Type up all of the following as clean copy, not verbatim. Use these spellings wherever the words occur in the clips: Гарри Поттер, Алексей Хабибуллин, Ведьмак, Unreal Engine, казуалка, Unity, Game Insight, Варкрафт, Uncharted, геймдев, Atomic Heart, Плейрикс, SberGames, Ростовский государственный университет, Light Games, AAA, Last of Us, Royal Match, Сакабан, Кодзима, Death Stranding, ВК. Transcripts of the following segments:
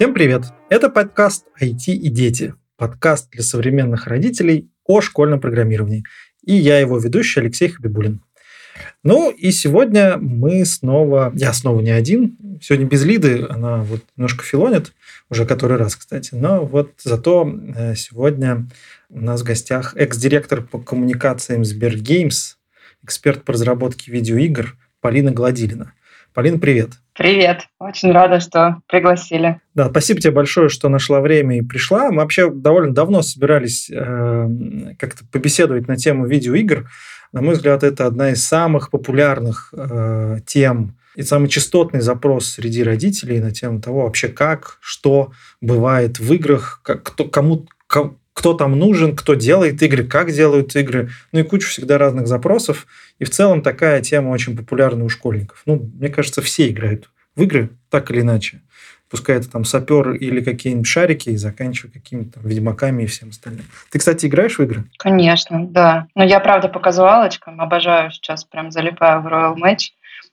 Всем привет! Это подкаст «IT и дети». Подкаст для современных родителей о школьном программировании. И я его ведущий Алексей Хабибуллин. Ну и сегодня мы снова... Я снова не один. Сегодня без Лиды. Она вот немножко филонит. Уже который раз, кстати. Но вот зато сегодня у нас в гостях экс-директор по коммуникациям SberGames, эксперт по разработке видеоигр Полина Гладилина. Полин, привет. Привет. Очень рада, что пригласили. Да, спасибо тебе большое, что нашла время и пришла. Мы вообще довольно давно собирались как-то побеседовать на тему видеоигр. На мой взгляд, это одна из самых популярных тем и самый частотный запрос среди родителей на тему того вообще, как, что бывает в играх, как, кто там нужен, кто делает игры, как делают игры. Ну и куча всегда разных запросов. И в целом такая тема очень популярна у школьников. Ну, мне кажется, все играют в игры так или иначе. Пускай это там сапер или какие-нибудь шарики, и заканчивая какими-то там ведьмаками и всем остальным. Ты, кстати, играешь в игры? Конечно, да. Но я, правда, по казуалочкам обожаю сейчас, прям залипаю в Royal Match.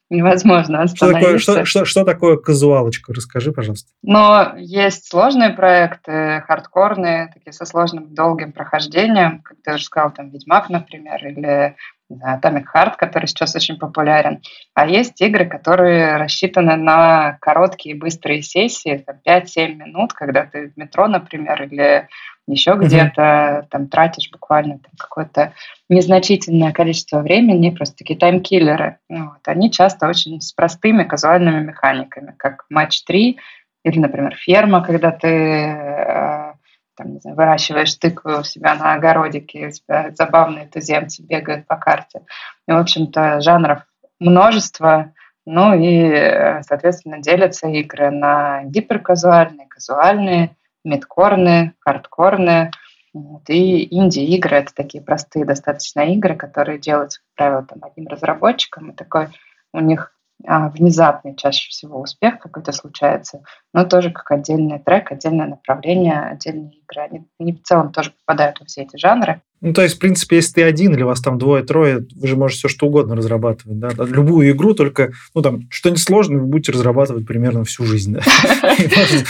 Невозможно остановиться. Что такое казуалочка? Расскажи, пожалуйста. Но есть сложные проекты, хардкорные, такие со сложным долгим прохождением, как ты уже сказал, там «Ведьмак», например, или Atomic Heart, который сейчас очень популярен. А есть игры, которые рассчитаны на короткие и быстрые сессии, там 5-7 минут, когда ты в метро, например, или еще где-то там тратишь буквально там какое-то незначительное количество времени, просто такие таймкиллеры. Вот. Они часто очень с простыми казуальными механиками, как матч 3 или, например, ферма, когда ты там, не знаю, выращиваешь тыкву у себя на огородике, у тебя забавные туземцы бегают по карте. И, в общем-то, жанров множество, ну и, соответственно, делятся игры на гиперказуальные, казуальные, мидкорные, хардкорные. Вот. И инди-игры — это такие простые достаточно игры, которые делаются, как правило, там, одним разработчиком, и такой у них внезапный чаще всего успех какой-то случается, но тоже как отдельный трек, отдельное направление, отдельные игры. Они в целом тоже попадают во все эти жанры. Ну, то есть, в принципе, если ты один или вас там двое-трое, вы же можете все что угодно разрабатывать, да? Любую игру, только, ну, там, что-нибудь сложное вы будете разрабатывать примерно всю жизнь, да?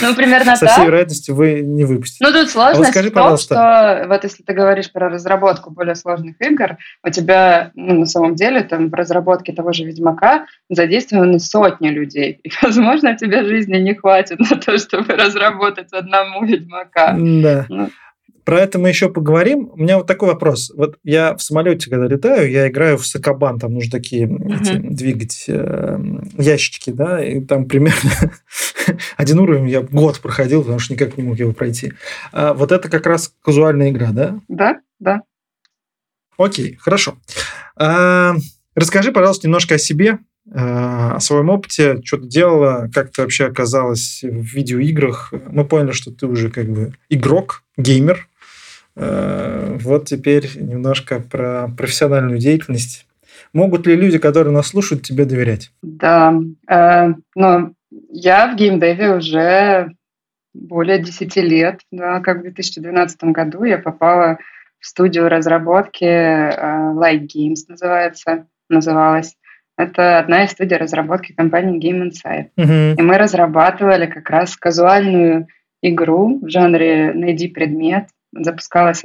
Ну, примерно так. Со всей вероятностью вы не выпустите. Ну, тут сложность в том, что вот если ты говоришь про разработку более сложных игр, у тебя, на самом деле, там, в разработке того же «Ведьмака» задействованы сотни людей. И, возможно, тебе жизни не хватит на то, чтобы разработать одному «Ведьмака». Да. Про это мы еще поговорим. У меня вот такой вопрос. Вот я в самолете, когда летаю, я играю в Сакабан, там нужно такие двигать ящички, да, и там примерно один уровень я год проходил, потому что никак не мог его пройти. А вот это как раз казуальная игра, да? Да, да. Окей, хорошо. Расскажи, пожалуйста, немножко о себе, о своем опыте, что ты делала, как ты вообще оказалась в видеоиграх. Мы поняли, что ты уже как бы игрок, геймер. Вот теперь немножко про профессиональную деятельность. Могут ли люди, которые нас слушают, тебе доверять? Да. Но я в геймдеве уже более 10 лет. Да, как в 2012 году я попала в студию разработки Light Games называлась. Это одна из студий разработки компании Game Insight. И мы разрабатывали как раз казуальную игру в жанре «Найди предмет». Она запускалась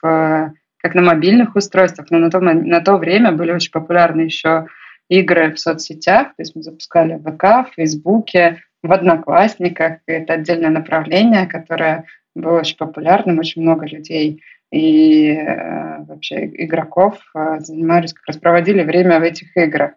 как на мобильных устройствах, но на то время были очень популярны еще игры в соцсетях, то есть мы запускали в ВК, в Фейсбуке, в Одноклассниках, и это отдельное направление, которое было очень популярным, очень много людей и вообще игроков занимались, как раз проводили время в этих играх.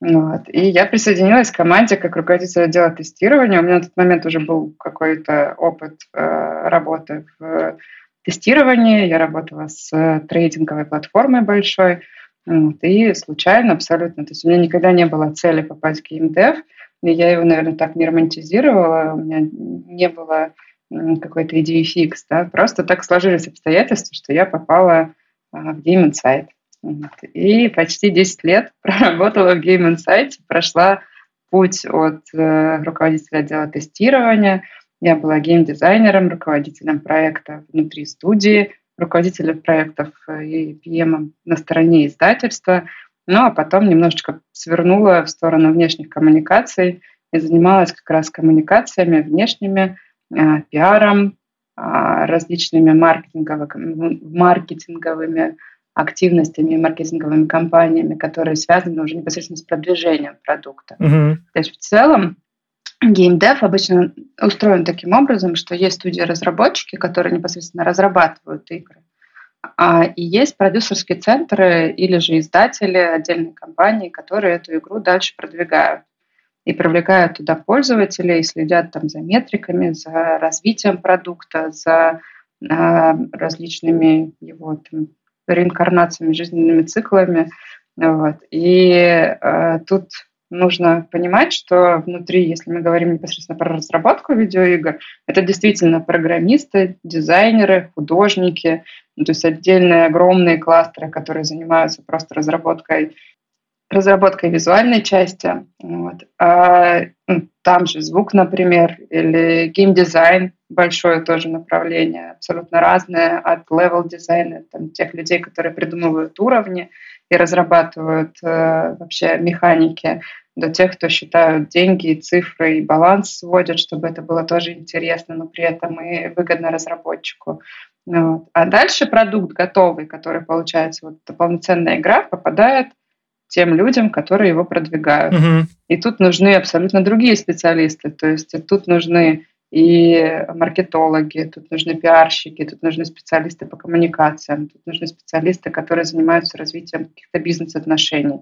Вот. И я присоединилась к команде как руководитель отдела тестирования. У меня на тот момент уже был какой-то опыт работы в тестировании. Я работала с трейдинговой платформой большой. Вот. И случайно абсолютно. То есть у меня никогда не было цели попасть в геймдев. И я его, наверное, так не романтизировала. У меня не было какой-то идеи фикс. Да? Просто так сложились обстоятельства, что я попала в Game Insight. И почти 10 лет проработала в Game Insight, прошла путь от руководителя отдела тестирования. Я была гейм-дизайнером, руководителем проекта внутри студии, руководителем проектов и PM на стороне издательства. Ну, а потом немножечко свернула в сторону внешних коммуникаций и занималась как раз коммуникациями внешними, пиаром, различными маркетинговыми активностями, маркетинговыми кампаниями, которые связаны уже непосредственно с продвижением продукта. Mm-hmm. То есть в целом геймдев обычно устроен таким образом, что есть студии-разработчики, которые непосредственно разрабатывают игры, и есть продюсерские центры или же издатели отдельной компании, которые эту игру дальше продвигают и привлекают туда пользователей, следят там за метриками, за развитием продукта, за различными его там, реинкарнациями, жизненными циклами. Вот. И тут нужно понимать, что внутри, если мы говорим непосредственно про разработку видеоигр, это действительно программисты, дизайнеры, художники, то есть отдельные огромные кластеры, которые занимаются просто разработкой визуальной части. Вот. А там же звук, например, или геймдизайн, большое тоже направление, абсолютно разное от левел-дизайна, там, тех людей, которые придумывают уровни и разрабатывают вообще механики, до тех, кто считают деньги, и цифры, и баланс сводят, чтобы это было тоже интересно, но при этом и выгодно разработчику. Вот. А дальше продукт готовый, который получается, вот полноценная игра, попадает тем людям, которые его продвигают. Угу. И тут нужны абсолютно другие специалисты, то есть тут нужны и маркетологи, тут нужны пиарщики, тут нужны специалисты по коммуникациям, тут нужны специалисты, которые занимаются развитием каких-то бизнес-отношений.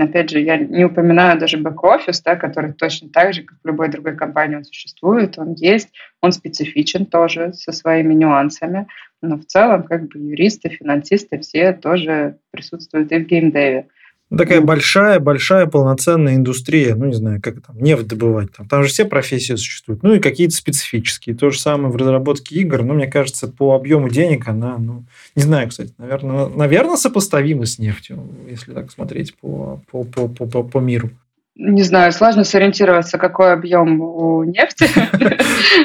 Опять же, я не упоминаю даже бэк-офис, да, который точно так же, как в любой другой компании, он существует, он есть, он специфичен тоже со своими нюансами, но в целом как бы юристы, финансисты все тоже присутствуют и в геймдеве. Такая большая полноценная индустрия, ну, не знаю, как там, нефть добывать, там же все профессии существуют, ну, и какие-то специфические. То же самое в разработке игр, но, мне кажется, по объему денег она, ну, не знаю, кстати, наверное, сопоставима с нефтью, если так смотреть по миру. Не знаю, сложно сориентироваться, какой объем у нефти,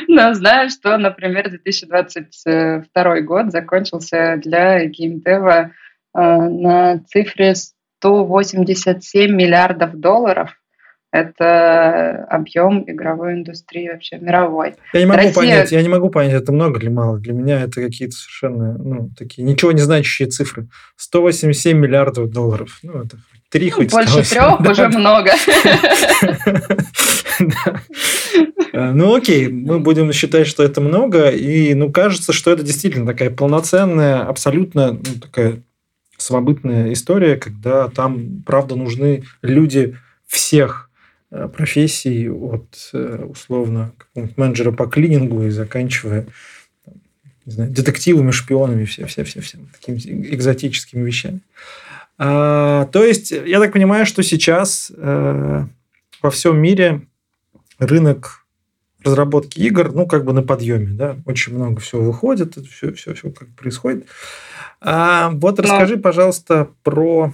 но знаю, что, например, 2022 год закончился для геймдева на цифре $187 миллиардов. Это объем игровой индустрии вообще мировой. Я не могу понять, это много или мало. Для меня это какие-то совершенно такие ничего не значащие цифры. $187 миллиардов. Ну, это 3 хоть 100. Больше 3 уже много. Ну, окей, мы будем считать, что это много. И, кажется, что это действительно такая полноценная, абсолютно такая самобытная история, когда там, правда, нужны люди всех профессий, от, условно, какого-нибудь менеджера по клинингу и заканчивая, не знаю, детективами, шпионами, всем такими экзотическими вещами. То есть, я так понимаю, что сейчас во всем мире рынок разработки игр, на подъеме, да, очень много всего выходит, все как происходит. Расскажи, пожалуйста, про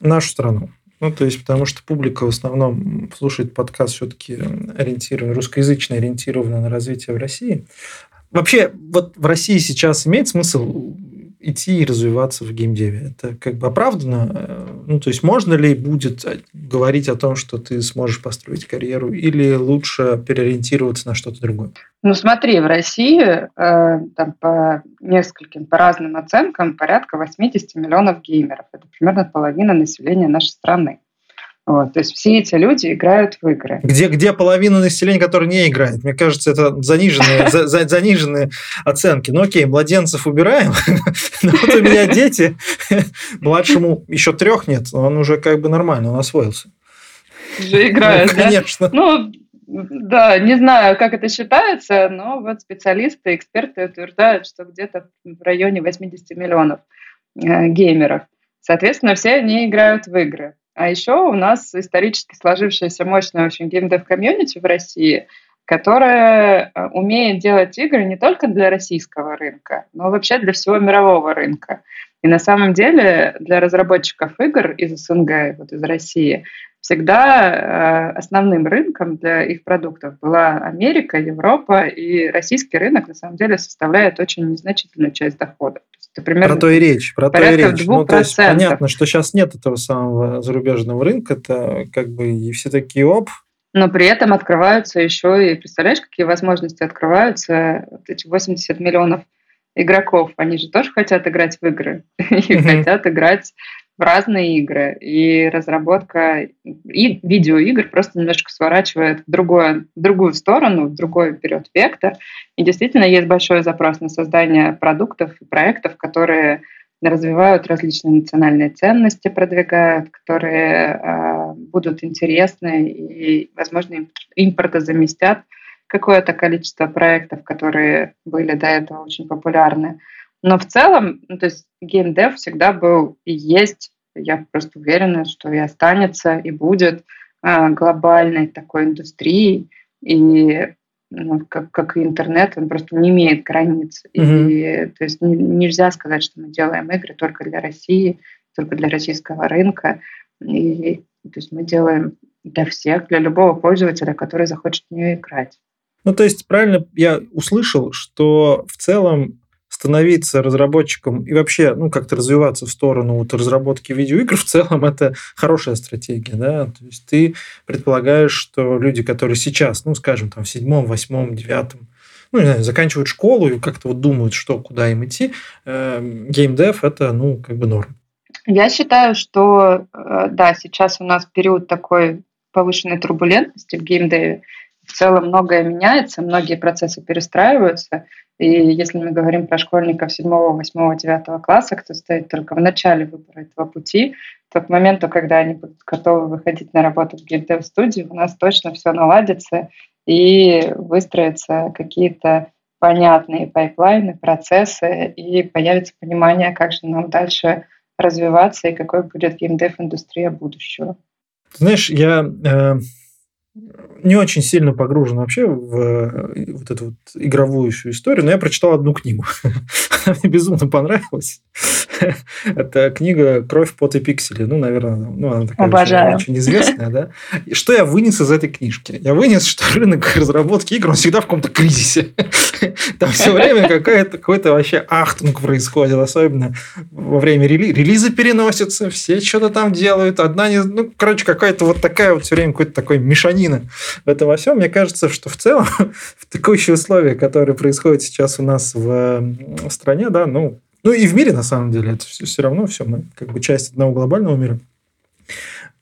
нашу страну. Потому что публика в основном слушает подкаст все-таки русскоязычно ориентирована на развитие в России. Вообще, в России сейчас имеет смысл идти и развиваться в геймдеве? Это как бы оправданно? Можно ли будет говорить о том, что ты сможешь построить карьеру, или лучше переориентироваться на что-то другое? Смотри, в России по нескольким, по разным оценкам, порядка 80 миллионов геймеров. Это примерно половина населения нашей страны. Вот, то есть все эти люди играют в игры. Где половина населения, которая не играет? Мне кажется, это заниженные оценки. Ну окей, младенцев убираем. Но вот у меня дети, младшему еще 3 нет, он уже как бы нормально, он освоился. Уже играет, да? Конечно. Да, не знаю, как это считается, но вот специалисты, эксперты утверждают, что где-то в районе 80 миллионов геймеров. Соответственно, все они играют в игры. А еще у нас исторически сложившаяся мощная очень геймдев-комьюнити в России, которая умеет делать игры не только для российского рынка, но вообще для всего мирового рынка. И на самом деле для разработчиков игр из СНГ, из России, всегда основным рынком для их продуктов была Америка, Европа, и российский рынок на самом деле составляет очень незначительную часть дохода. Про то и речь. 2%. То есть понятно, что сейчас нет этого самого зарубежного рынка, это как бы и все такие но при этом открываются еще, и представляешь, какие возможности открываются, вот эти 80 миллионов игроков, они же тоже хотят играть в игры, и хотят играть в разные игры, и разработка и видеоигр просто немножко сворачивает в другую сторону, в другой берет вектор, и действительно есть большой запрос на создание продуктов и проектов, которые развивают различные национальные ценности, продвигают, которые будут интересны и, возможно, импортозаместят какое-то количество проектов, которые были до этого очень популярны. Но в целом, ну, то есть геймдев всегда был и есть, я просто уверена, что и останется, и будет глобальной такой индустрией, и ну, как и интернет, он просто не имеет границ. Mm-hmm. И, то есть нельзя сказать, что мы делаем игры только для России, только для российского рынка. И, то есть мы делаем для всех, для любого пользователя, который захочет в нее играть. Ну, то есть правильно я услышал, что в целом становиться разработчиком и вообще, ну, как-то развиваться в сторону вот разработки видеоигр в целом это хорошая стратегия, да, то есть ты предполагаешь, что люди, которые сейчас, ну, скажем, там, в 7-м, 8-м, 9-м, ну, не знаю, заканчивают школу и как-то вот думают, что, куда им идти, геймдев – это, ну, как бы норм. Я считаю, что, да, сейчас у нас период такой повышенной турбулентности в геймдеве, в целом многое меняется, многие процессы перестраиваются, и если мы говорим про школьников 7, 8, 9 класса, кто стоит только в начале выбора этого пути, то к моменту, когда они будут готовы выходить на работу в геймдев-студии, у нас точно все наладится и выстроятся какие-то понятные пайплайны, процессы, и появится понимание, как же нам дальше развиваться и какой будет геймдев-индустрия будущего. Ты знаешь, я... не очень сильно погружен вообще в вот эту вот игровую всю историю, но я прочитал одну книгу. Она мне безумно понравилась. Это книга «Кровь, пот и пиксели». Ну, наверное, ну, она такая очень известная, да? И что я вынес из этой книжки? Я вынес, что рынок разработки игр, он всегда в каком-то кризисе. Там все время какой-то вообще ахтунг происходит, особенно во время релиза переносятся, все что-то там делают, одна не... Ну, короче, какая-то вот такая вот все время какой-то такой мешанина в этом во всем. Мне кажется, что в целом в текущие условия, которые происходят сейчас у нас в стране, да, ну и в мире, на самом деле, это все равно все, мы как бы часть одного глобального мира.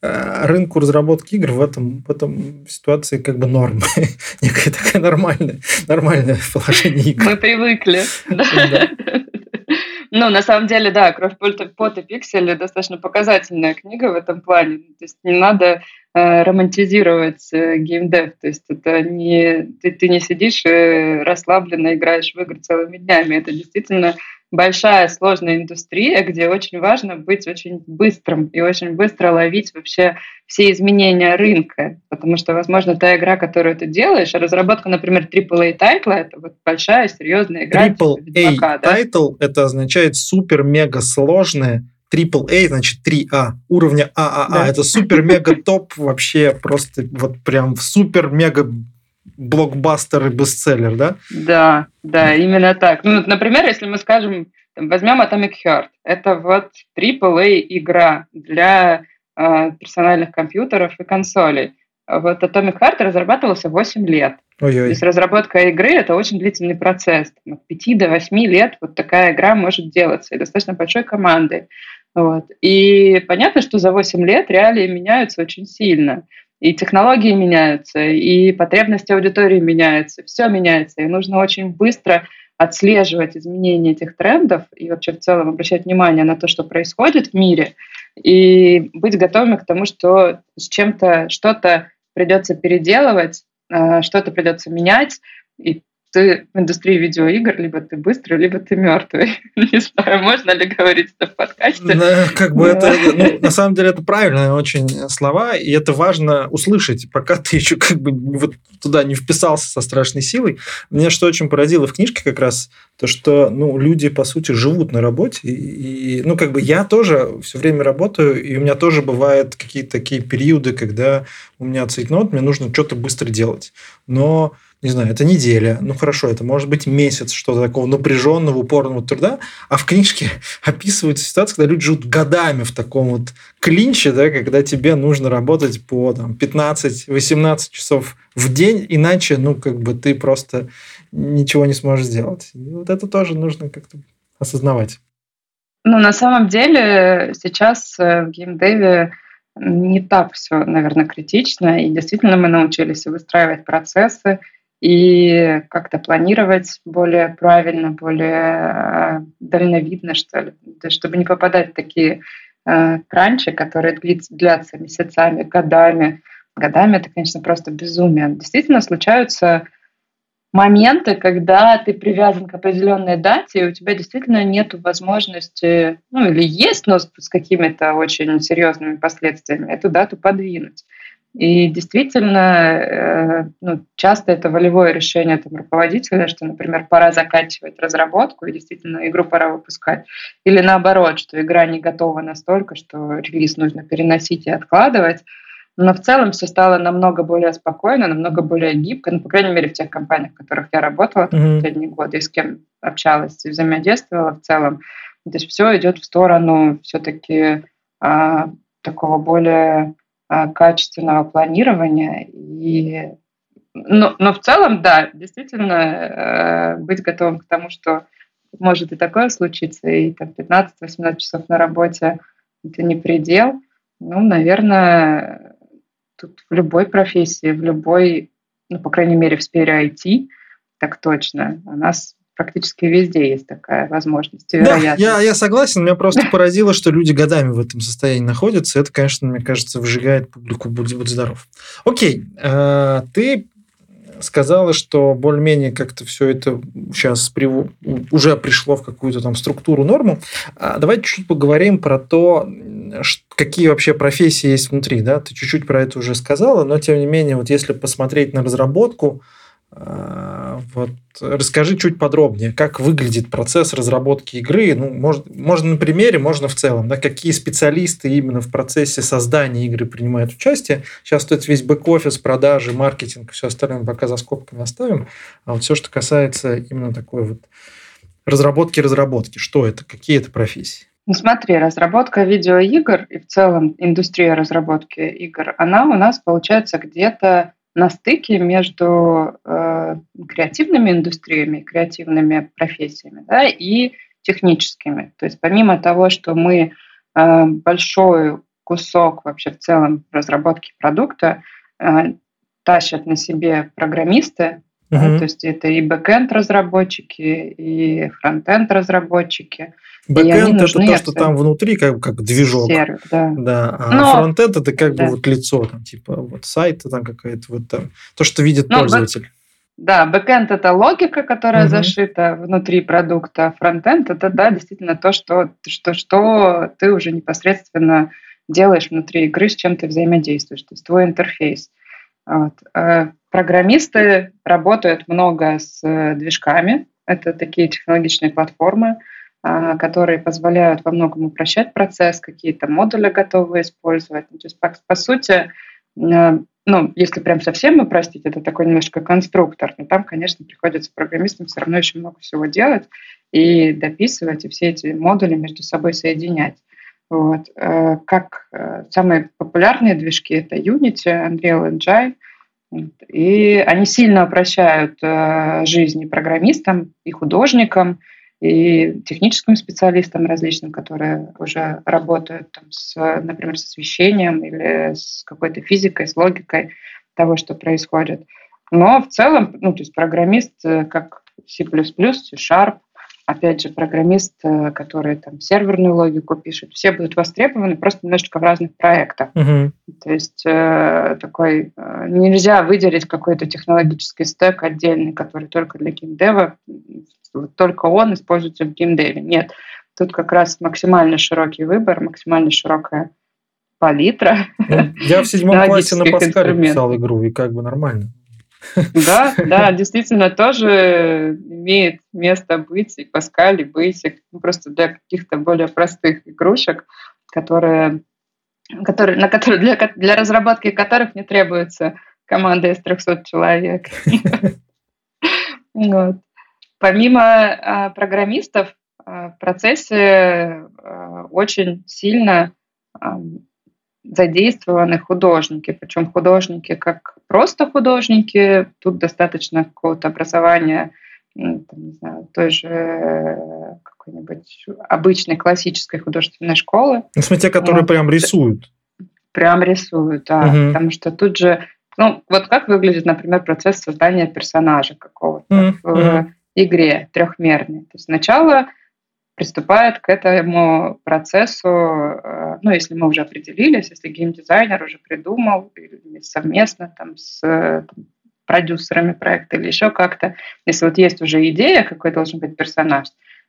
Рынку разработки игр в этом ситуации как бы норм. Некое такое нормальное положение игр. Мы привыкли. Ну, на самом деле, да, «Кровь, пот и пиксели» достаточно показательная книга в этом плане. То есть не надо романтизировать геймдев. То есть это не ты не сидишь и расслабленно играешь в игры целыми днями. Это действительно большая сложная индустрия, где очень важно быть очень быстрым и очень быстро ловить вообще все изменения рынка. Потому что, возможно, та игра, которую ты делаешь, разработка, например, AAA-тайтла, это вот большая, серьезная игра. AAA-тайтл, да? Это означает супер-мега-сложная. AAA, значит, 3А, уровня ААА. Да. Это супер-мега-топ вообще, просто вот прям супер-мега блокбастер и бестселлер, да? Да, да, именно так. Ну, например, если мы скажем, возьмем Atomic Heart, это вот AAA-игра для персональных компьютеров и консолей. Вот Atomic Heart разрабатывался 8 лет. Ой-ой. То есть разработка игры – это очень длительный процесс. От 5 до 8 лет вот такая игра может делаться, и достаточно большой командой. Вот. И понятно, что за 8 лет реалии меняются очень сильно. И технологии меняются, и потребности аудитории меняются, все меняется, и нужно очень быстро отслеживать изменения этих трендов и вообще в целом обращать внимание на то, что происходит в мире, и быть готовыми к тому, что с чем-то что-то придется переделывать, что-то придется менять, и ты в индустрии видеоигр, либо ты быстрый, либо ты мертвый. Не знаю, можно ли говорить это в подкасте. Да, как бы это, ну, на самом деле это правильные очень слова, и это важно услышать, пока ты еще как бы вот туда не вписался со страшной силой. Меня что очень поразило в книжке как раз, то что, ну, люди, по сути, живут на работе, и, ну, как бы я тоже все время работаю, и у меня тоже бывают какие-то такие периоды, когда у меня цейтнот, мне нужно что-то быстро делать. Но не знаю, это неделя, ну хорошо, это может быть месяц что-то такого напряженного, упорного труда, а в книжке описывается ситуация, когда люди живут годами в таком вот клинче, да, когда тебе нужно работать по там, 15-18 часов в день, иначе, ну, как бы ты просто ничего не сможешь сделать. И вот это тоже нужно как-то осознавать. Ну, на самом деле, сейчас в геймдеве не так все, наверное, критично, и действительно мы научились выстраивать процессы, и как-то планировать более правильно, более дальновидно, что ли, чтобы не попадать в такие кранчи, которые длятся месяцами, годами. Годами это, конечно, просто безумие. Действительно случаются моменты, когда ты привязан к определенной дате, и у тебя действительно нет возможности, ну или есть, но с какими-то очень серьезными последствиями эту дату подвинуть. И действительно, ну, часто это волевое решение там, руководителя, что, например, пора заканчивать разработку и действительно игру пора выпускать. Или наоборот, что игра не готова настолько, что релиз нужно переносить и откладывать. Но в целом все стало намного более спокойно, намного более гибко. Ну, по крайней мере, в тех компаниях, в которых я работала в последние годы и с кем общалась и взаимодействовала в целом. То есть все идет в сторону все-таки такого более качественного планирования. И... Но в целом, да, действительно быть готовым к тому, что может и такое случиться, и там 15-18 часов на работе – это не предел. Ну, наверное, тут в любой профессии, в любой, ну, по крайней мере, в сфере IT, так точно, у нас практически везде есть такая возможность, вероятность. Да, я согласен. Меня просто поразило, что люди годами в этом состоянии находятся. Это, конечно, мне кажется, выжигает публику. Будь здоров. Окей. Ты сказала, что более-менее как-то все это сейчас уже пришло в какую-то там структуру, норму. Давайте чуть-чуть поговорим про то, какие вообще профессии есть внутри. Да? Ты чуть-чуть про это уже сказала, но, тем не менее, вот если посмотреть на разработку, вот, расскажи чуть подробнее, как выглядит процесс разработки игры. Ну, можно на примере, можно в целом. Да, какие специалисты именно в процессе создания игры принимают участие. Сейчас тут весь бэк-офис, продажи, маркетинг, все остальное пока за скобками оставим. А вот все, что касается именно такой вот разработки, что это, какие это профессии? Ну, смотри, разработка видеоигр и в целом индустрия разработки игр, она у нас получается где-то на стыке между креативными индустриями, креативными профессиями, да, и техническими. То есть помимо того, что мы большой кусок вообще в целом разработки продукта тащат на себе программисты, да, то есть это и бэкэнд-разработчики, и фронтенд-разработчики. Бэкэнд – это то, что там внутри, как движок. Сервер, да. А фронтенд – это как бы вот лицо, там, типа вот сайт, там какая-то вот там, то, что видит пользователь. Да, бэкэнд – это логика, которая зашита внутри продукта. Фронтенд – это, да, действительно то, что ты уже непосредственно делаешь внутри игры, с чем ты взаимодействуешь, то есть твой интерфейс. Вот. Программисты работают много с движками. Это такие технологичные платформы, которые позволяют во многом упрощать процесс, какие-то модули готовы использовать. То есть, по сути, ну, если прям совсем упростить, это такой немножко конструктор, но там, конечно, приходится программистам все равно еще много всего делать и дописывать, и все эти модули между собой соединять. Вот. Как самые популярные движки – это Unity, Unreal Engine, и они сильно упрощают жизнь и программистам, и художникам, и техническим специалистам различным, которые уже работают, там, например, с освещением или с какой-то физикой, с логикой того, что происходит. Но в целом, ну, то есть программист как C++, C#, опять же, программист, который там серверную логику пишет, все будут востребованы просто немножечко в разных проектах. То есть такой нельзя выделить какой-то технологический стэк отдельный, который только для геймдева, только он используется в геймдеве. Нет, тут как раз максимально широкий выбор, максимально широкая палитра. Я в 7 классе на Паскале писал игру, и как бы нормально. Да, действительно, тоже имеет место быть и Паскаль, и Бейсик, просто для каких-то более простых игрушек, для разработки которых не требуется команда из 300 человек. Вот. Помимо программистов, в процессе очень сильно задействованы художники. Причем художники как просто художники, тут достаточно какого-то образования, там, не знаю, той же какой-нибудь обычной классической художественной школы. Ну, в смысле, которые вот. Прям рисуют. Прям рисуют, да. Угу. Потому что тут же... Ну, вот как выглядит, например, процесс создания персонажа какого-то в игре трехмерной. То есть сначала приступает к этому процессу, ну, если мы уже определились, если геймдизайнер уже придумал, или совместно там, с там, продюсерами проекта или еще как-то, если вот есть уже идея, какой должен быть персонаж,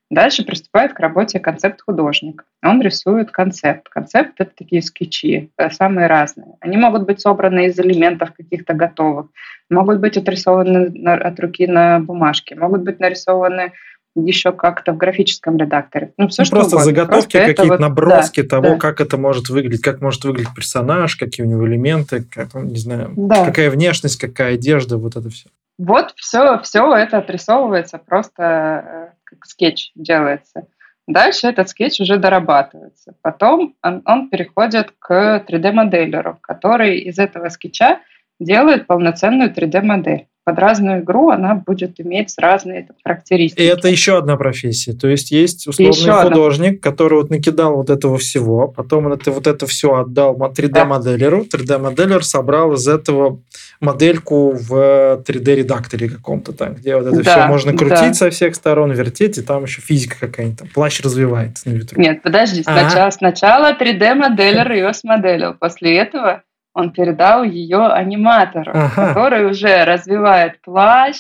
дальше приступает к работе концепт-художник. Он рисует концепт. Концепт — это такие скетчи, самые разные. Они могут быть собраны из элементов каких-то готовых, могут быть отрисованы от руки на бумажке, могут быть нарисованы еще как-то в графическом редакторе. Ну, все, ну, что просто угодно. Заготовки, просто какие-то вот, наброски того, как это может выглядеть, как может выглядеть персонаж, какие у него элементы, как, не знаю, какая внешность, какая одежда, вот это все. Вот все это отрисовывается, просто как скетч делается. Дальше этот скетч уже дорабатывается. Потом он переходит к 3D-моделеру, который из этого скетча делает полноценную 3D-модель. Под разную игру она будет иметь разные там, характеристики. И это еще одна профессия. То есть есть условный художник, который вот накидал вот этого всего, потом это, вот это все отдал 3D-моделеру. 3D-моделер собрал из этого модельку в 3D-редакторе каком-то там, где вот это все можно крутить со всех сторон, вертеть, и там еще физика какая-нибудь, там плащ развивается на ветру. Нет, подожди. Сначала 3D-моделер ее смоделил. После этого... Он передал ее аниматору, который уже развивает плащ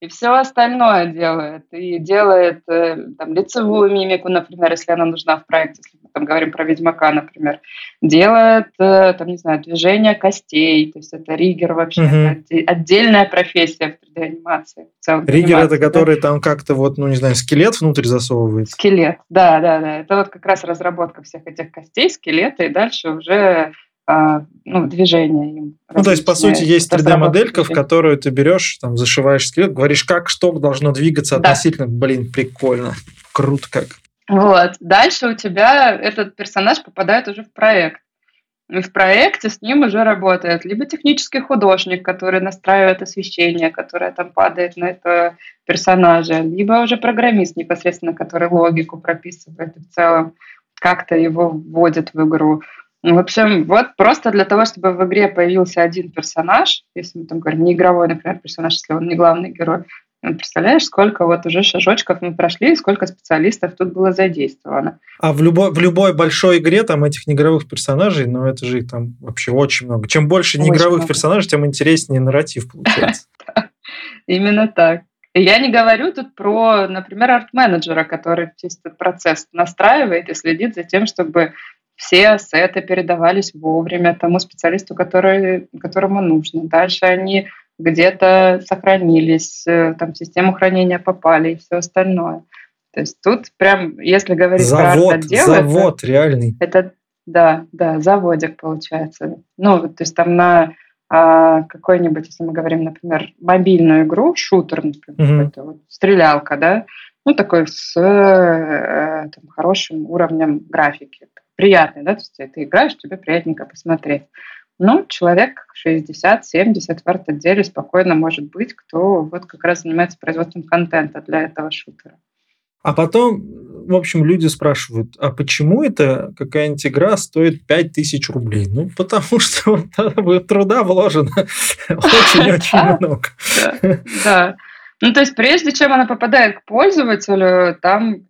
и все остальное делает. И делает там, лицевую мимику, например, если она нужна в проекте, если мы там говорим про Ведьмака, например. Делает, там, не знаю, движение костей, то есть это риггер вообще, это отдельная профессия в 3D-анимации. Риггер — это который там как-то вот, ну, не знаю, скелет внутрь засовывает? Скелет, да. Это вот как раз разработка всех этих костей, скелета, и дальше уже... ну, движение им. Ну, то есть, по сути, есть 3D-моделька, в которую ты берешь, там, зашиваешь скелет, говоришь, как что должно двигаться относительно. Блин, прикольно. Круто как. Вот. Дальше у тебя этот персонаж попадает уже в проект. И в проекте с ним уже работает либо технический художник, который настраивает освещение, которое там падает на этого персонажа, либо уже программист непосредственно, который логику прописывает и в целом как-то его вводит в игру. В общем, вот просто для того, чтобы в игре появился один персонаж, если мы там говорим не игровой, например, персонаж, если он не главный герой, представляешь, сколько вот уже шажочков мы прошли, сколько специалистов тут было задействовано. А в любой большой игре там этих неигровых персонажей, ну это же их там вообще очень много. Чем больше неигровых персонажей, тем интереснее нарратив получается. Именно так. Я не говорю тут про, например, арт-менеджера, который весь этот процесс настраивает и следит за тем, чтобы... Все сеты передавались вовремя тому специалисту, которому нужно. Дальше они где-то сохранились, там в систему хранения попали и все остальное. То есть тут прям, если говорить про арт-отдел... Завод реальный. Это, заводик получается. Ну, то есть там на какой-нибудь, если мы говорим, например, мобильную игру, шутер, например, какой-то, вот, стрелялка, да, ну, такой с там, хорошим уровнем графики. Приятный, да, то есть ты играешь, тебе приятненько посмотреть. Ну, человек 60-70 в арт-отделе спокойно может быть, кто вот как раз занимается производством контента для этого шутера. А потом, в общем, люди спрашивают, а почему это какая-нибудь игра стоит 5000 рублей? Ну, потому что труда вложено очень-очень много. Да. Ну, то есть, прежде чем она попадает к пользователю, там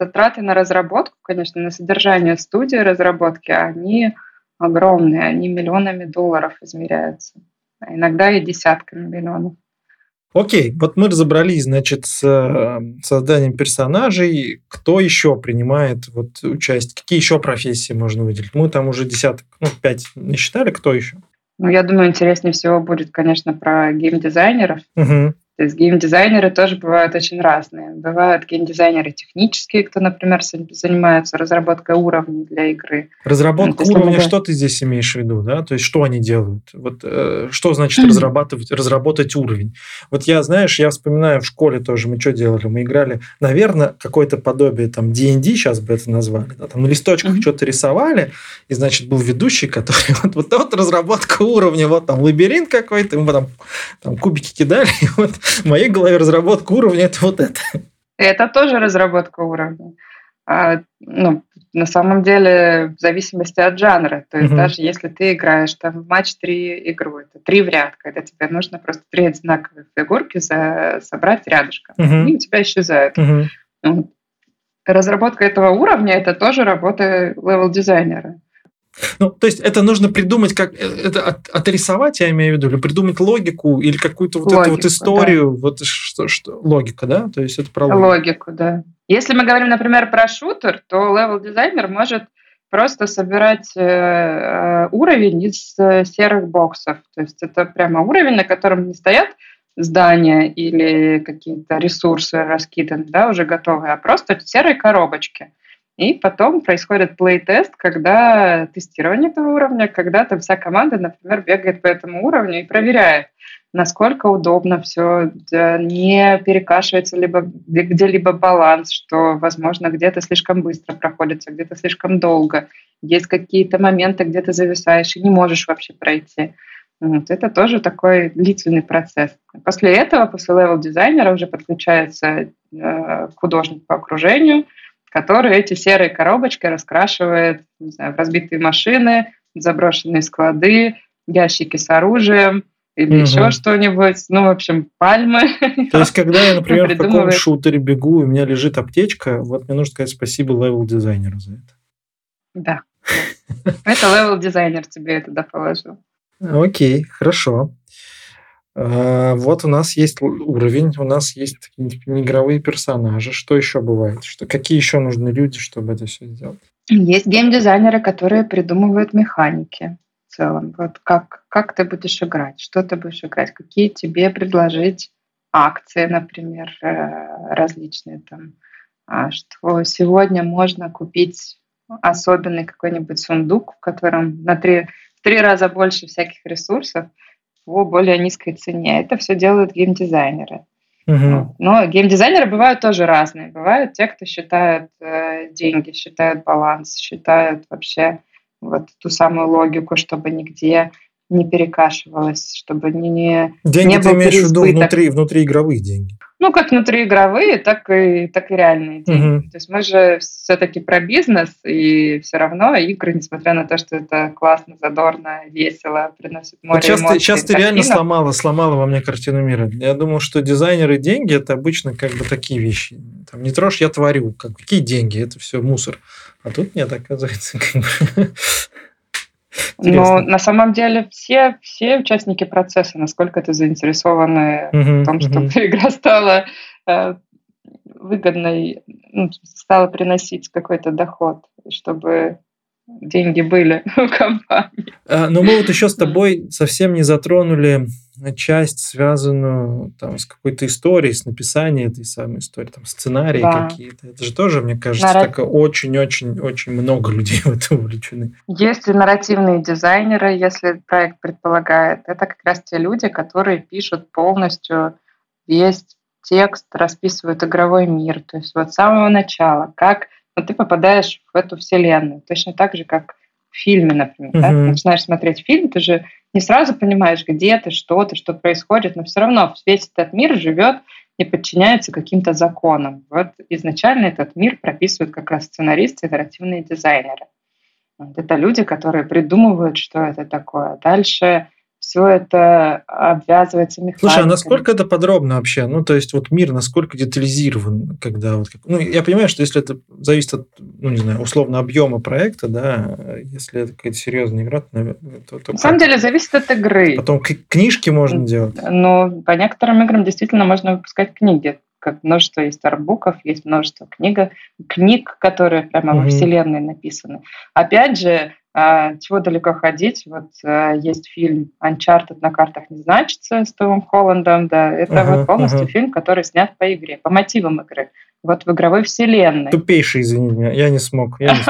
затраты на разработку, конечно, на содержание студии разработки, они огромные, они миллионами долларов измеряются, а иногда и десятками миллионов. Окей, вот мы разобрались, значит, с созданием персонажей, кто еще принимает вот участие, какие еще профессии можно выделить? Мы там уже 5 насчитали, кто еще? Ну, я думаю, интереснее всего будет, конечно, про геймдизайнеров. То То есть геймдизайнеры тоже бывают очень разные. Бывают геймдизайнеры технические, кто, например, занимается разработкой уровней для игры. Разработка уровня, что ты здесь имеешь в виду, да? То есть что они делают? Вот, что значит разработать уровень? Вот я, знаешь, я вспоминаю, в школе тоже мы что делали? Мы играли, наверное, какое-то подобие там D&D, сейчас бы это назвали, да? Там на листочках что-то рисовали, и, значит, был ведущий, который вот разработка уровня, вот там лабиринт какой-то, мы там кубики кидали, и вот в моей голове разработка уровня – это вот это. Это тоже разработка уровня. На самом деле, в зависимости от жанра. То есть даже если ты играешь там, в матч 3 игру, это 3 в ряд, когда тебе нужно просто 3 одинаковые фигурки собрать рядышком. Они у тебя исчезают. Разработка этого уровня – это тоже работа левел-дизайнера. Ну, то есть это нужно придумать, как это отрисовать, я имею в виду, или придумать логику, или какую-то вот логику, эту вот историю, да. Вот что логика, да? То есть это про логику. Логику, да. Если мы говорим, например, про шутер, то левел-дизайнер может просто собирать уровень из серых боксов. То есть это прямо уровень, на котором не стоят здания или какие-то ресурсы раскиданы, да, уже готовые, а просто серые коробочки. И потом происходит плей-тест, когда тестирование этого уровня, когда там вся команда, например, бегает по этому уровню и проверяет, насколько удобно все, не перекашивается либо где-либо баланс, что, возможно, где-то слишком быстро проходится, где-то слишком долго. Есть какие-то моменты, где ты зависаешь и не можешь вообще пройти. Вот. Это тоже такой длительный процесс. После этого, после левел-дизайнера уже подключается художник по окружению, который эти серые коробочки раскрашивает, не знаю, в разбитые машины, заброшенные склады, ящики с оружием или еще что-нибудь. Ну, в общем, пальмы. То есть, когда я, например, в каком шутере бегу, и у меня лежит аптечка, вот мне нужно сказать спасибо левел-дизайнеру за это. Да. Это левел-дизайнер тебе это доположил. Окей, хорошо. Вот у нас есть уровень, у нас есть игровые персонажи. Что еще бывает? Какие еще нужны люди, чтобы это все сделать? Есть геймдизайнеры, которые придумывают механики в целом. Вот как ты будешь играть, что ты будешь играть, какие тебе предложить акции, например, различные там, что сегодня можно купить особенный какой-нибудь сундук, в котором на в три раза больше всяких ресурсов, по более низкой цене. Это все делают геймдизайнеры. Но геймдизайнеры бывают тоже разные. Бывают те, кто считают деньги, считают баланс, считают вообще вот ту самую логику, чтобы нигде не перекашивалось, чтобы не деньги не ты имеешь переизбыток. В виду внутриигровые деньги? Ну, как внутриигровые, так и реальные деньги. То есть мы же все-таки про бизнес, и все равно игры, несмотря на то, что это классно, задорно, весело, приносит море эмоций. Сейчас ты реально сломала во мне картину мира. Я думал, что дизайнеры и деньги – это обычно как бы такие вещи. Там, не трожь, я творю. Какие деньги? Это все мусор. А тут нет, оказывается, как бы... Интересно. Но на самом деле все участники процесса, насколько это заинтересованы в том, чтобы игра стала выгодной, стала приносить какой-то доход, чтобы деньги были у компании. Но мы вот еще с тобой совсем не затронули часть, связанную там, с какой-то историей, с написанием этой самой истории, там, сценарии какие-то. Это же тоже, мне кажется, так очень-очень-очень много людей в это увлечены. Есть и нарративные дизайнеры, если проект предполагает. Это как раз те люди, которые пишут полностью весь текст, расписывают игровой мир. То есть вот с самого начала, как ты попадаешь в эту вселенную. Точно так же, как в фильме, например. Да? Ты начинаешь смотреть фильм, ты же не сразу понимаешь, где ты, что происходит, но все равно весь этот мир живет и подчиняется каким-то законам. Вот изначально этот мир прописывают как раз сценаристы и нарративные дизайнеры. Вот это люди, которые придумывают, что это такое. Дальше все это обвязывается механикой. Слушай, а насколько это подробно вообще? Ну, то есть, вот мир насколько детализирован, когда вот... Ну, я понимаю, что если это зависит от, ну, не знаю, условно объема проекта, да, если это какая-то серьезная игра, то, наверное... На самом деле, зависит от игры. Потом книжки можно делать. Ну, по некоторым играм действительно можно выпускать книги. Как множество есть артбуков, есть множество книг, которые прямо во вселенной написаны. Опять же, Чего далеко ходить? Вот есть фильм «Uncharted на картах не значится» с Томом Холландом. Да. Это вот полностью фильм, который снят по игре, по мотивам игры. Вот в игровой вселенной. Тупейший, извини меня, я не смог. Есть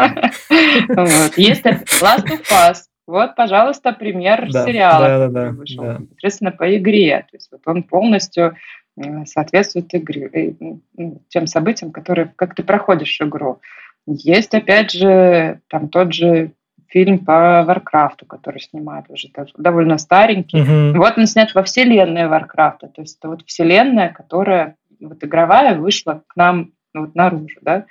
Last of Us. Вот, пожалуйста, пример сериала, который вышел непосредственно по игре. То есть вот он полностью соответствует игре, тем событиям, которые, как ты проходишь игру. Есть, опять же, там тот же фильм по Варкрафту, который снимают уже довольно старенький. Вот он снят во вселенной Варкрафта. То есть это вот вселенная, которая вот игровая вышла к нам вот наружу. Да?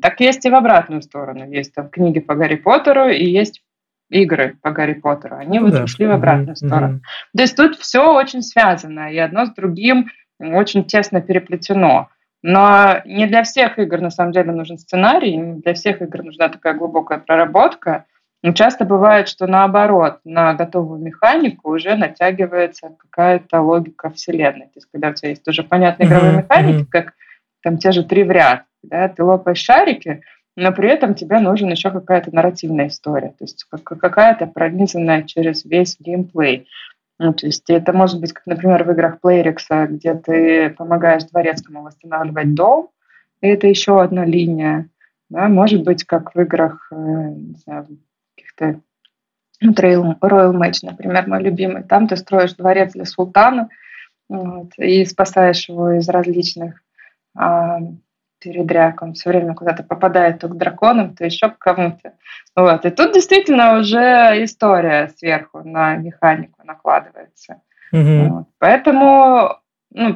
Так есть и в обратную сторону. Есть там книги по Гарри Поттеру и есть игры по Гарри Поттеру. Они вот ушли в обратную сторону. То есть тут все очень связано, и одно с другим очень тесно переплетено. Но не для всех игр, на самом деле, нужен сценарий, не для всех игр нужна такая глубокая проработка. Но часто бывает, что наоборот, на готовую механику уже натягивается какая-то логика вселенной. То есть когда у тебя есть уже понятные игровые механики, как там те же 3 в ряд, да, ты лопаешь шарики, но при этом тебе нужен еще какая-то нарративная история, то есть какая-то пронизанная через весь геймплей. Ну, то есть это может быть, как, например, в играх Плейрикса, где ты помогаешь дворецкому восстанавливать дом, и это еще одна линия. Да, может быть, как в играх, не знаю, каких-то Royal Match, например, мой любимый. Там ты строишь дворец для султана вот, и спасаешь его из различных передряг. Он все время куда-то попадает то к драконам, то еще к кому-то. Вот. И тут действительно уже история сверху на механику накладывается. Вот. Поэтому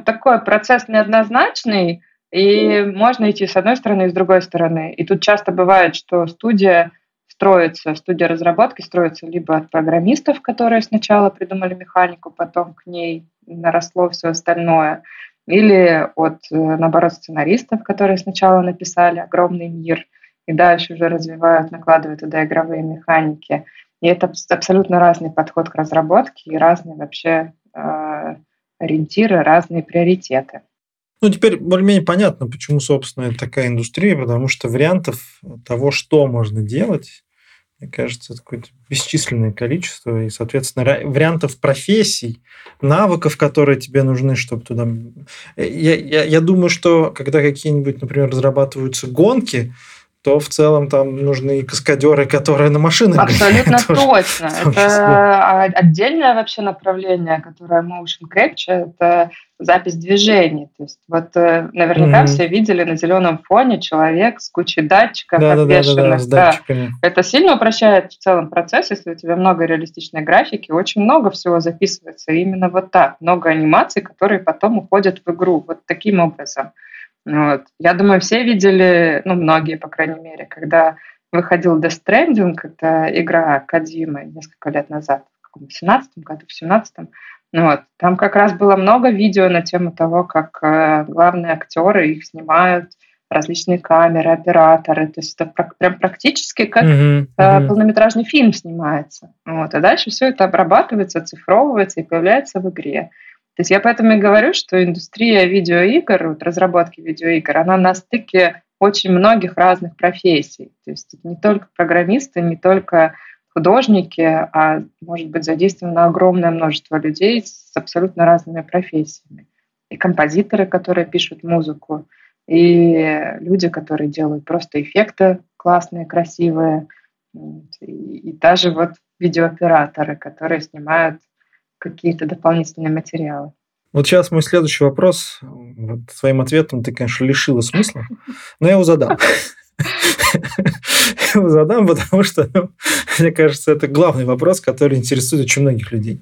такой процесс неоднозначный, и можно идти с одной стороны и с другой стороны. И тут часто бывает, что студия разработки строится либо от программистов, которые сначала придумали механику, потом к ней наросло все остальное, или от, наоборот, сценаристов, которые сначала написали огромный мир и дальше уже развивают, накладывают туда игровые механики. И это абсолютно разный подход к разработке и разные вообще ориентиры, разные приоритеты. Теперь более-менее понятно, почему, собственно, это такая индустрия, потому что вариантов того, что можно делать, мне кажется, это какое-то бесчисленное количество, и, соответственно, вариантов профессий, навыков, которые тебе нужны, чтобы туда... Я думаю, что когда какие-нибудь, например, разрабатываются гонки, то в целом там нужны каскадеры, которые на машинах. Абсолютно точно. Это отдельное вообще направление, которое motion capture, это запись движений. То есть вот наверняка все видели на зеленом фоне человек с кучей датчиков обвешанных. Это сильно упрощает в целом процесс, если у тебя много реалистичной графики, очень много всего записывается именно вот так. Много анимаций, которые потом уходят в игру. Вот таким образом. Вот. Я думаю, все видели, многие, по крайней мере, когда выходил Death Stranding, это игра Кодзимы несколько лет назад, в 2017 году, в 2017, вот. Там как раз было много видео на тему того, как главные актеры их снимают, различные камеры, операторы, то есть это прям практически как полнометражный фильм снимается. Вот. А дальше все это обрабатывается, оцифровывается и появляется в игре. То есть я поэтому и говорю, что индустрия видеоигр, вот разработки видеоигр, она на стыке очень многих разных профессий. То есть не только программисты, не только художники, а может быть задействовано огромное множество людей с абсолютно разными профессиями. И композиторы, которые пишут музыку, и люди, которые делают просто эффекты классные, красивые, и даже вот видеооператоры, которые снимают какие-то дополнительные материалы. Вот сейчас мой следующий вопрос. Вот своим ответом ты, конечно, лишила смысла, но я его задам. Потому что, мне кажется, это главный вопрос, который интересует очень многих людей.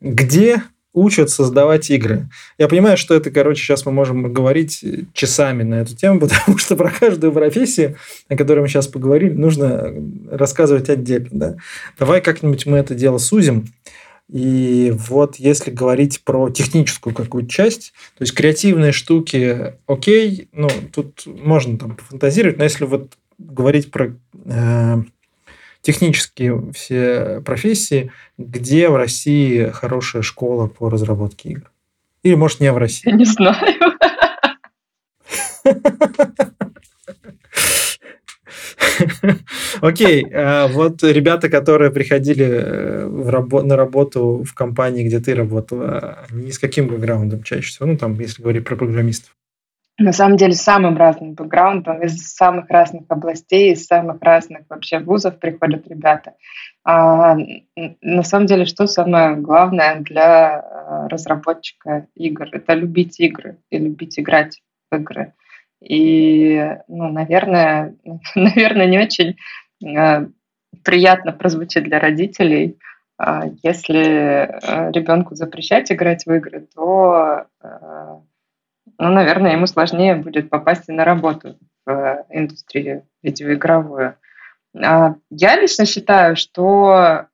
Где учат создавать игры? Я понимаю, что это, сейчас мы можем говорить часами на эту тему, потому что про каждую профессию, о которой мы сейчас поговорили, нужно рассказывать отдельно. Да? Давай как-нибудь мы это дело сузим. И вот если говорить про техническую какую-то часть, то есть креативные штуки, окей, тут можно там пофантазировать, но если вот говорить про технические все профессии, где в России хорошая школа по разработке игр? Или, может, не в России? Я не знаю. Окей, вот ребята, которые приходили на работу в компании, где ты работала, они с каким бэкграундом чаще всего? Ну, там, если говорить про программистов. На самом деле, самым разным бэкграундом, из самых разных областей, из самых разных вообще вузов приходят ребята. На самом деле, что самое главное для разработчика игр? Это любить игры и любить играть в игры. И, ну, наверное, не очень приятно прозвучит для родителей, если ребенку запрещать играть в игры, то... Ну, наверное, ему сложнее будет попасть и на работу в индустрию видеоигровую. Я лично считаю, что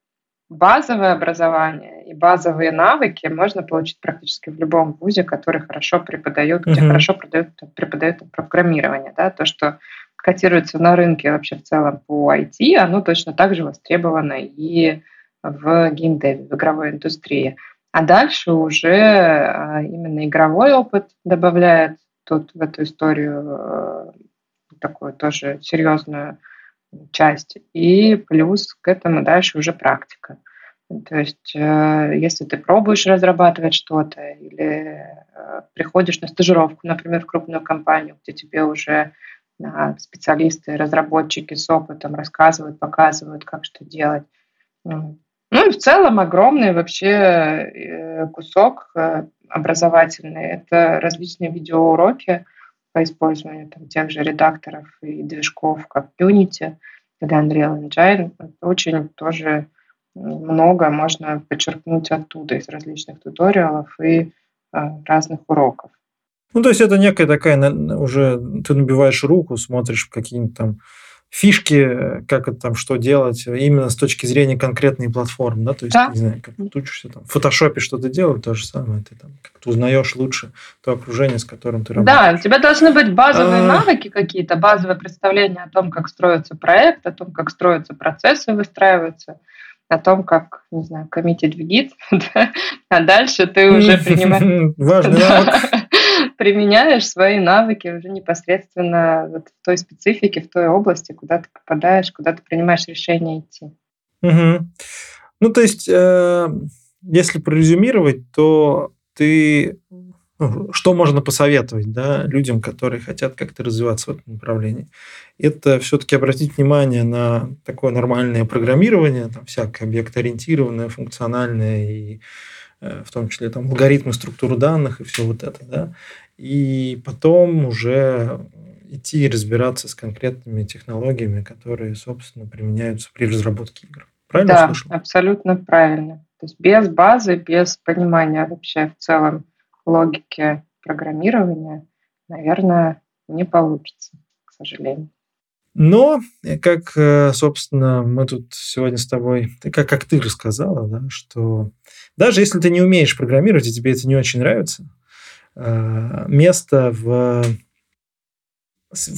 базовое образование и базовые навыки можно получить практически в любом вузе, который хорошо преподает, где хорошо преподает программирование. Да? То, что котируется на рынке вообще в целом по IT, оно точно так же востребовано и в геймдеве, в игровой индустрии. А дальше уже именно игровой опыт добавляет тут в эту историю такую тоже серьезную часть. И плюс к этому дальше уже практика. То есть если ты пробуешь разрабатывать что-то или приходишь на стажировку, например, в крупную компанию, где тебе уже специалисты, разработчики с опытом рассказывают, показывают, как что делать. Ну и в целом огромный вообще кусок образовательный. Это различные видеоуроки по использованию там, тех же редакторов и движков, как Unity или Unreal Engine. Очень тоже много можно почерпнуть оттуда, из различных туториалов и разных уроков. Ну то есть это некая такая, уже ты набиваешь руку, смотришь какие-нибудь там фишки, как это там, что делать, именно с точки зрения конкретной платформы, да, то есть, да. Не знаю, как ты учишься там, в фотошопе что-то делаешь, то же самое, ты там как-то узнаешь лучше то окружение, с которым ты работаешь. Да, у тебя должны быть базовые навыки какие-то, базовое представление о том, как строится проект, о том, как строятся процессы, выстраиваются, о том, как, не знаю, committed в гид, а дальше ты уже принимаешь... Важный навык. Применяешь свои навыки уже непосредственно вот в той специфике, в той области, куда ты попадаешь, куда ты принимаешь решение идти. Угу. Ну, то есть, если прорезюмировать, то ты... Что можно посоветовать, да, людям, которые хотят как-то развиваться в этом направлении? Это все-таки обратить внимание на такое нормальное программирование, там всякое объект-ориентированное, функциональное и... в том числе там, алгоритмы, структуру данных и все вот это, да, и потом уже идти и разбираться с конкретными технологиями, которые, собственно, применяются при разработке игр. Правильно я слышал? Да, абсолютно правильно. То есть без базы, без понимания вообще в целом логики программирования, наверное, не получится, к сожалению. Но, как, собственно, мы тут сегодня с тобой, как ты рассказала, да, что даже если ты не умеешь программировать, и тебе это не очень нравится, место в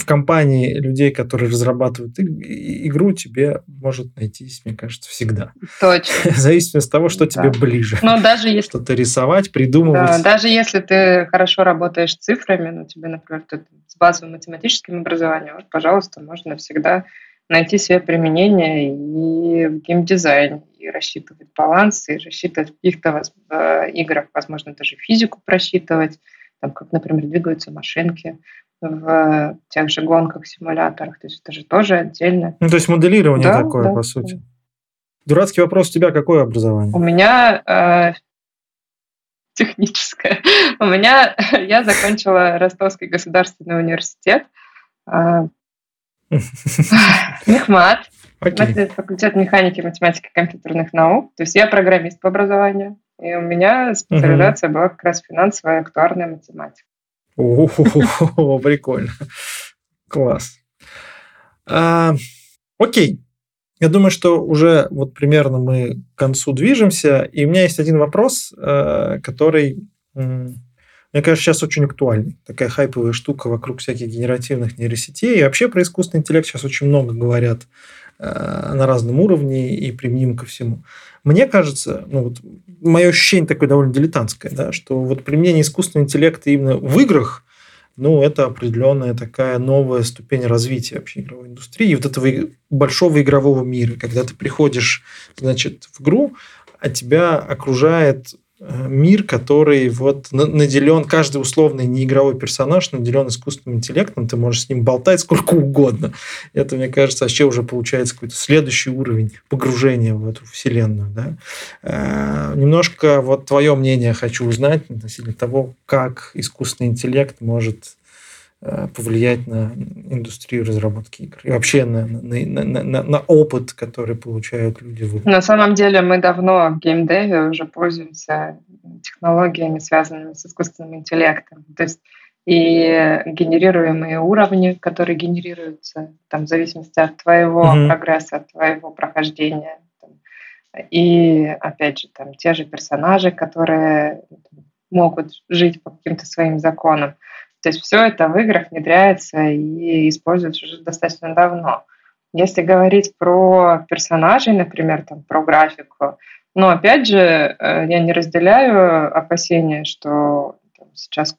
компании людей, которые разрабатывают игру, тебе может найтись, мне кажется, всегда. Точно. В зависимости от того, что тебе ближе. Но даже если... Что-то рисовать, придумывать. Да, даже если ты хорошо работаешь цифрами, но тебе, например, с базовым математическим образованием, вот, пожалуйста, можно всегда найти себе применение и в геймдизайне, и рассчитывать баланс, и рассчитывать в каких-то играх, возможно, даже физику просчитывать, там, как, например, двигаются машинки в тех же гонках, симуляторах. То есть это же тоже отдельно. Ну, то есть моделирование такое, по сути. Дурацкий вопрос, у тебя какое образование? У меня техническое. Я закончила Ростовский государственный университет. Мехмат. Факультет механики, математики, компьютерных наук. То есть я программист по образованию. И у меня специализация была как раз финансовая и актуарная математика. О, прикольно. Класс. Окей. Я думаю, что уже вот примерно мы к концу движемся. И у меня есть один вопрос, который, мне кажется, сейчас очень актуальный. Такая хайповая штука вокруг всяких генеративных нейросетей. И вообще про искусственный интеллект сейчас очень много говорят на разном уровне и применим ко всему. Мне кажется, ну вот мое ощущение такое довольно дилетантское, да, что вот применение искусственного интеллекта именно в играх ну, это определенная такая новая ступень развития вообще игровой индустрии, и вот этого большого игрового мира, когда ты приходишь, значит, в игру, а тебя окружает мир, который вот наделен, каждый условный неигровой персонаж наделен искусственным интеллектом, ты можешь с ним болтать сколько угодно. Это, мне кажется, вообще уже получается какой-то следующий уровень погружения в эту вселенную. Да? Немножко вот твое мнение хочу узнать относительно того, как искусственный интеллект может повлиять на индустрию разработки игр и вообще на опыт, который получают люди. На самом деле мы давно в геймдеве уже пользуемся технологиями, связанными с искусственным интеллектом. То есть и генерируемые уровни, которые генерируются там, в зависимости от твоего прогресса, от твоего прохождения. Там. И, опять же, там, те же персонажи, которые могут жить по каким-то своим законам. То есть все это в играх внедряется и используется уже достаточно давно. Если говорить про персонажей, например, там, про графику, но опять же, я не разделяю опасения, что там, сейчас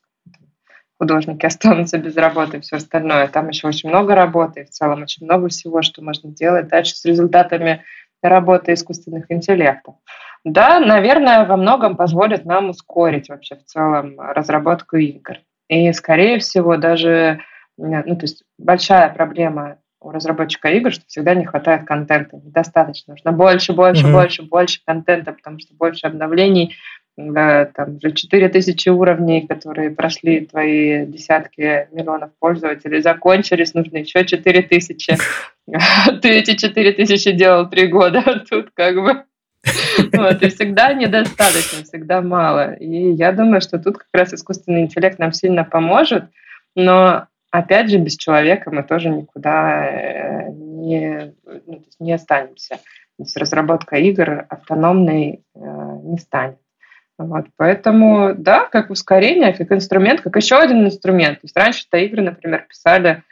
художники останутся без работы и все остальное. Там еще очень много работы, и в целом очень много всего, что можно делать дальше с результатами работы искусственных интеллектов. Да, наверное, во многом позволит нам ускорить вообще в целом разработку игр. И, скорее всего, даже то есть большая проблема у разработчика игр, что всегда не хватает контента, недостаточно. Нужно больше контента, потому что больше обновлений, там уже 4000 уровней, которые прошли твои десятки миллионов пользователей, закончились, нужно еще 4000. Ты эти 4000 делал 3 года, а тут как бы... Вот, и всегда недостаточно, всегда мало. И я думаю, что тут как раз искусственный интеллект нам сильно поможет, но, опять же, без человека мы тоже никуда не останемся. То есть разработка игр автономной не станет. Вот, поэтому, да, как ускорение, как инструмент, как еще один инструмент. То есть раньше-то игры, например, писали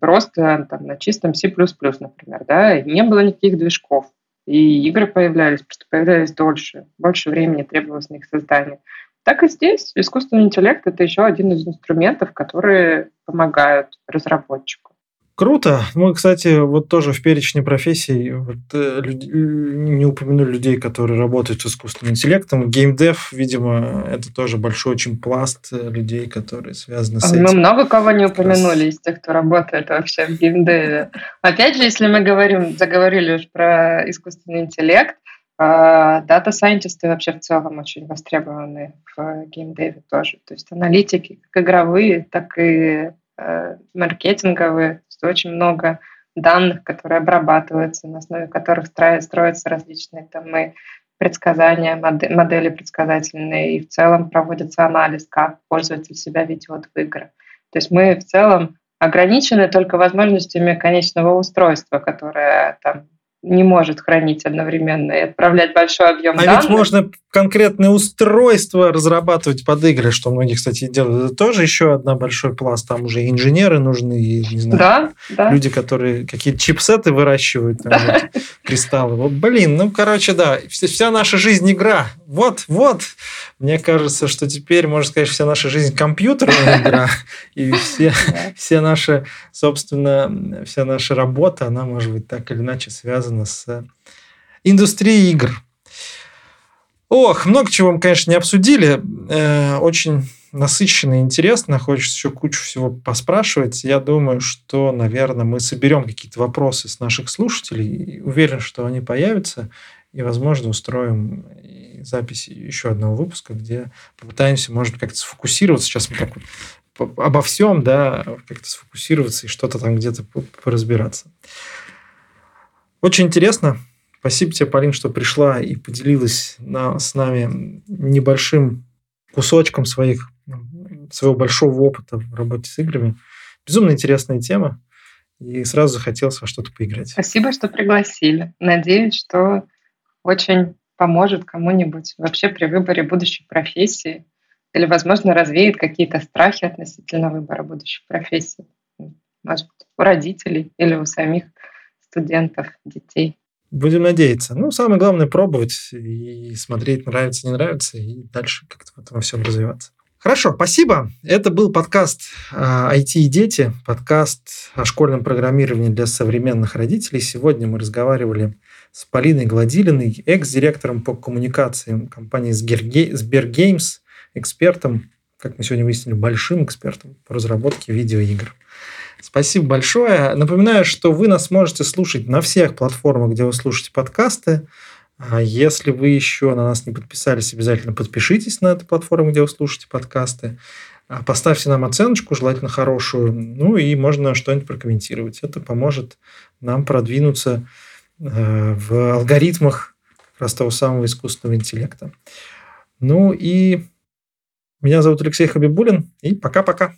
просто там, на чистом C++, например, да, и не было никаких движков. И игры появлялись, просто появлялись дольше, больше времени требовалось на их создание. Так и здесь искусственный интеллект – это еще один из инструментов, которые помогают разработчику. Круто. Мы, кстати, вот тоже в перечне профессий не упомянули людей, которые работают с искусственным интеллектом. Геймдев, видимо, это тоже большой очень пласт людей, которые связаны с этим. Мы много кого не упомянули из тех, кто работает вообще в геймдеве. Опять же, если мы заговорили уж про искусственный интеллект, дата-сайентисты вообще в целом очень востребованы в геймдеве тоже. То есть аналитики, как игровые, так и маркетинговые. Очень много данных, которые обрабатываются, на основе которых строятся различные там, и предсказания, модели предсказательные, и в целом проводится анализ, как пользователь себя ведет в играх. То есть мы в целом ограничены только возможностями конечного устройства, которое там, не может хранить одновременно и отправлять большой объем данных. А ведь можно конкретное устройство разрабатывать под игры, что многие, кстати, делают. Это тоже еще одна большой пласт. Там уже инженеры нужны, не знаю, да. Люди, которые какие-то чипсеты выращивают, там, вот, кристаллы. Вот, блин, да, вся наша жизнь игра. Вот. Мне кажется, что теперь, можно сказать, вся наша жизнь компьютерная игра. И вся наша работа, она, может быть, так или иначе связана с индустрией игр. Много чего мы, конечно, не обсудили. Очень насыщенно и интересно. Хочется еще кучу всего поспрашивать. Я думаю, что, наверное, мы соберем какие-то вопросы с наших слушателей. Уверен, что они появятся. И, возможно, устроим запись еще одного выпуска, где попытаемся, может быть, как-то сфокусироваться. Сейчас мы так вот обо всем, да, как-то сфокусироваться и что-то там где-то поразбираться. Очень интересно. Спасибо тебе, Полин, что пришла и поделилась с нами небольшим кусочком своего большого опыта в работе с играми. Безумно интересная тема. И сразу захотелось во что-то поиграть. Спасибо, что пригласили. Надеюсь, что очень поможет кому-нибудь вообще при выборе будущей профессии. Или, возможно, развеет какие-то страхи относительно выбора будущей профессии. Может быть, у родителей или у самих студентов, детей. Будем надеяться. Самое главное – пробовать и смотреть, нравится, не нравится, и дальше как-то во всем развиваться. Хорошо, спасибо. Это был подкаст «IT и дети», подкаст о школьном программировании для современных родителей. Сегодня мы разговаривали с Полиной Гладилиной, экс-директором по коммуникациям компании SberGames, экспертом, как мы сегодня выяснили, большим экспертом по разработке видеоигр. Спасибо большое. Напоминаю, что вы нас можете слушать на всех платформах, где вы слушаете подкасты. Если вы еще на нас не подписались, обязательно подпишитесь на эту платформу, где вы слушаете подкасты. Поставьте нам оценочку, желательно хорошую. Ну и можно что-нибудь прокомментировать. Это поможет нам продвинуться в алгоритмах как раз того самого искусственного интеллекта. Ну и меня зовут Алексей Хабибуллин. И пока-пока.